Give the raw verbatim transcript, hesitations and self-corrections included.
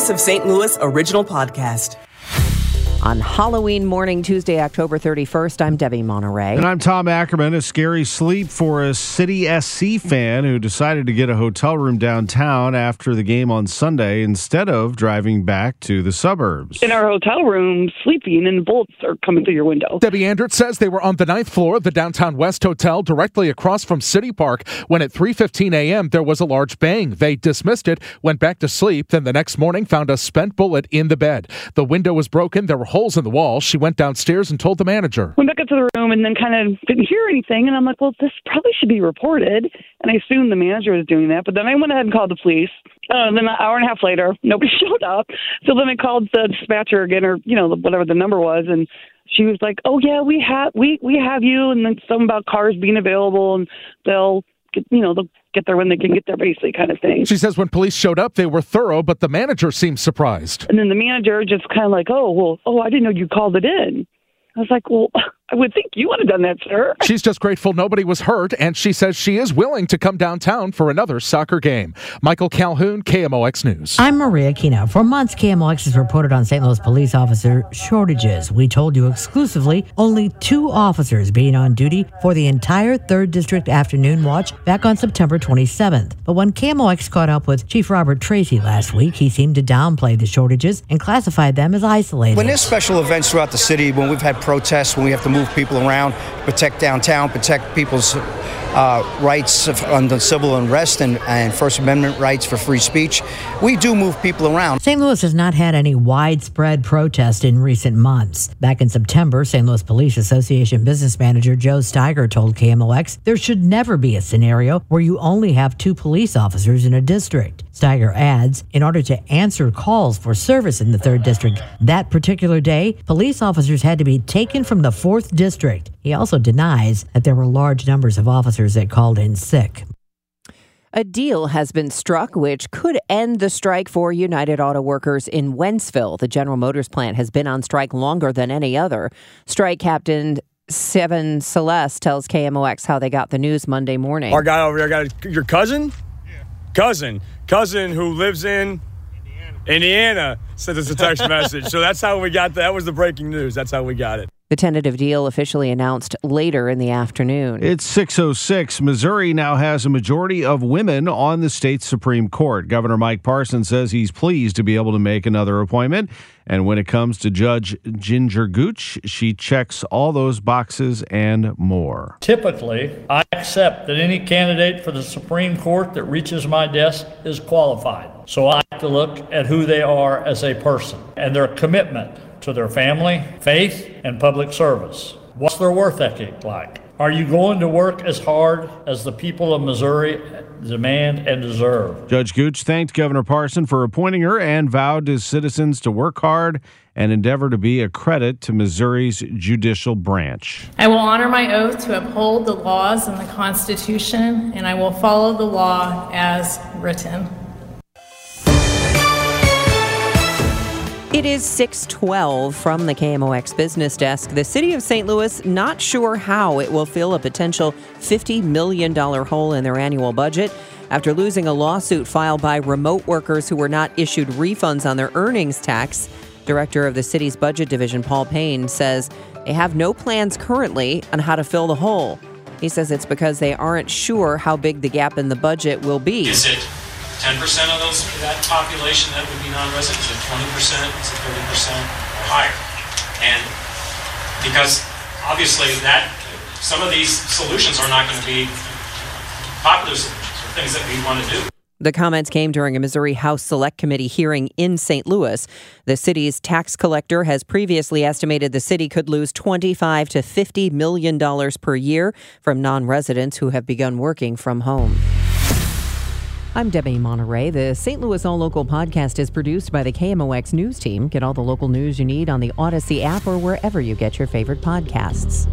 Voice of Saint Louis original podcast. On Halloween morning, Tuesday, October thirty-first, I'm Debbie Monterrey. And I'm Tom Ackerman. A scary sleep for a City S C fan who decided to get a hotel room downtown after the game on Sunday instead of driving back to the suburbs. In our hotel room, sleeping, and bullets are coming through your window. Debbie Andretti says they were on the ninth floor of the Downtown West Hotel directly across from City Park when at three fifteen a.m. there was a large bang. They dismissed it, went back to sleep, then the next morning found a spent bullet in the bed. The window was broken. There were holes in the wall. She went downstairs and told the manager. Went back up to the room and then kind of didn't hear anything. And I'm like, well, this probably should be reported. And I assumed the manager was doing that. But then I went ahead and called the police. Uh, then an hour and a half later, nobody showed up. So then I called the dispatcher again, or, you know, whatever the number was. And she was like, oh, yeah, we have we, we have you. And then something about cars being available and they'll, you know, they'll get there when they can get there, basically, kind of thing. She says when police showed up, they were thorough, but the manager seemed surprised. And then the manager just kind of like, oh, well, oh, I didn't know you called it in. I was like, well, I would think you would have done that, sir. She's just grateful nobody was hurt, and she says she is willing to come downtown for another soccer game. Michael Calhoun, K M O X News. I'm Maria Kina. For months, K M O X has reported on Saint Louis police officer shortages. We told you exclusively only two officers being on duty for the entire third District afternoon watch back on September twenty-seventh. But when K M O X caught up with Chief Robert Tracy last week, he seemed to downplay the shortages and classified them as isolated. When there's special events throughout the city, when we've had protests, when we have to move people around, protect downtown, protect people's uh, rights under civil unrest and, and First Amendment rights for free speech, we do move people around. Saint Louis has not had any widespread protest in recent months. Back in September, Saint Louis Police Association business manager Joe Steiger told K M O X there should never be a scenario where you only have two police officers in a district. Steiger adds, in order to answer calls for service in the third District that particular day, police officers had to be taken from the fourth District. He also denies that there were large numbers of officers that called in sick. A deal has been struck which could end the strike for United Auto Workers in Wentzville. The General Motors plant has been on strike longer than any other. Strike captain Seven Celeste tells K M O X how they got the news Monday morning. Our guy over there got your cousin? Yeah. Cousin. Cousin who lives in Indiana. Indiana sent us a text message. So that's how we got that. That was the breaking news. That's how we got it. The tentative deal officially announced later in the afternoon. It's six oh six. Missouri now has a majority of women on the state Supreme Court. Governor Mike Parson says he's pleased to be able to make another appointment. And when it comes to Judge Ginger Gooch, she checks all those boxes and more. Typically, I accept that any candidate for the Supreme Court that reaches my desk is qualified. So I have to look at who they are as a person and their commitment to their family, faith, and public service. What's their work ethic like? Are you going to work as hard as the people of Missouri demand and deserve? Judge Gooch thanked Governor Parson for appointing her and vowed to citizens to work hard and endeavor to be a credit to Missouri's judicial branch. I will honor my oath to uphold the laws and the Constitution, and I will follow the law as written. It is six twelve from the K M O X business desk. The city of Saint Louis not sure how it will fill a potential fifty million dollars hole in their annual budget after losing a lawsuit filed by remote workers who were not issued refunds on their earnings tax. Director of the city's budget division, Paul Payne, says they have no plans currently on how to fill the hole. He says it's because they aren't sure how big the gap in the budget will be. Is it ten percent of those, that population that would be non-residents, is it twenty percent, is it thirty percent or higher? And because obviously that some of these solutions are not going to be popular solutions or things that we want to do. The comments came during a Missouri House Select Committee hearing in Saint Louis. The city's tax collector has previously estimated the city could lose twenty-five to fifty million dollars per year from non-residents who have begun working from home. I'm Debbie Monterrey. The Saint Louis All Local podcast is produced by the K M O X News team. Get all the local news you need on the Odyssey app or wherever you get your favorite podcasts.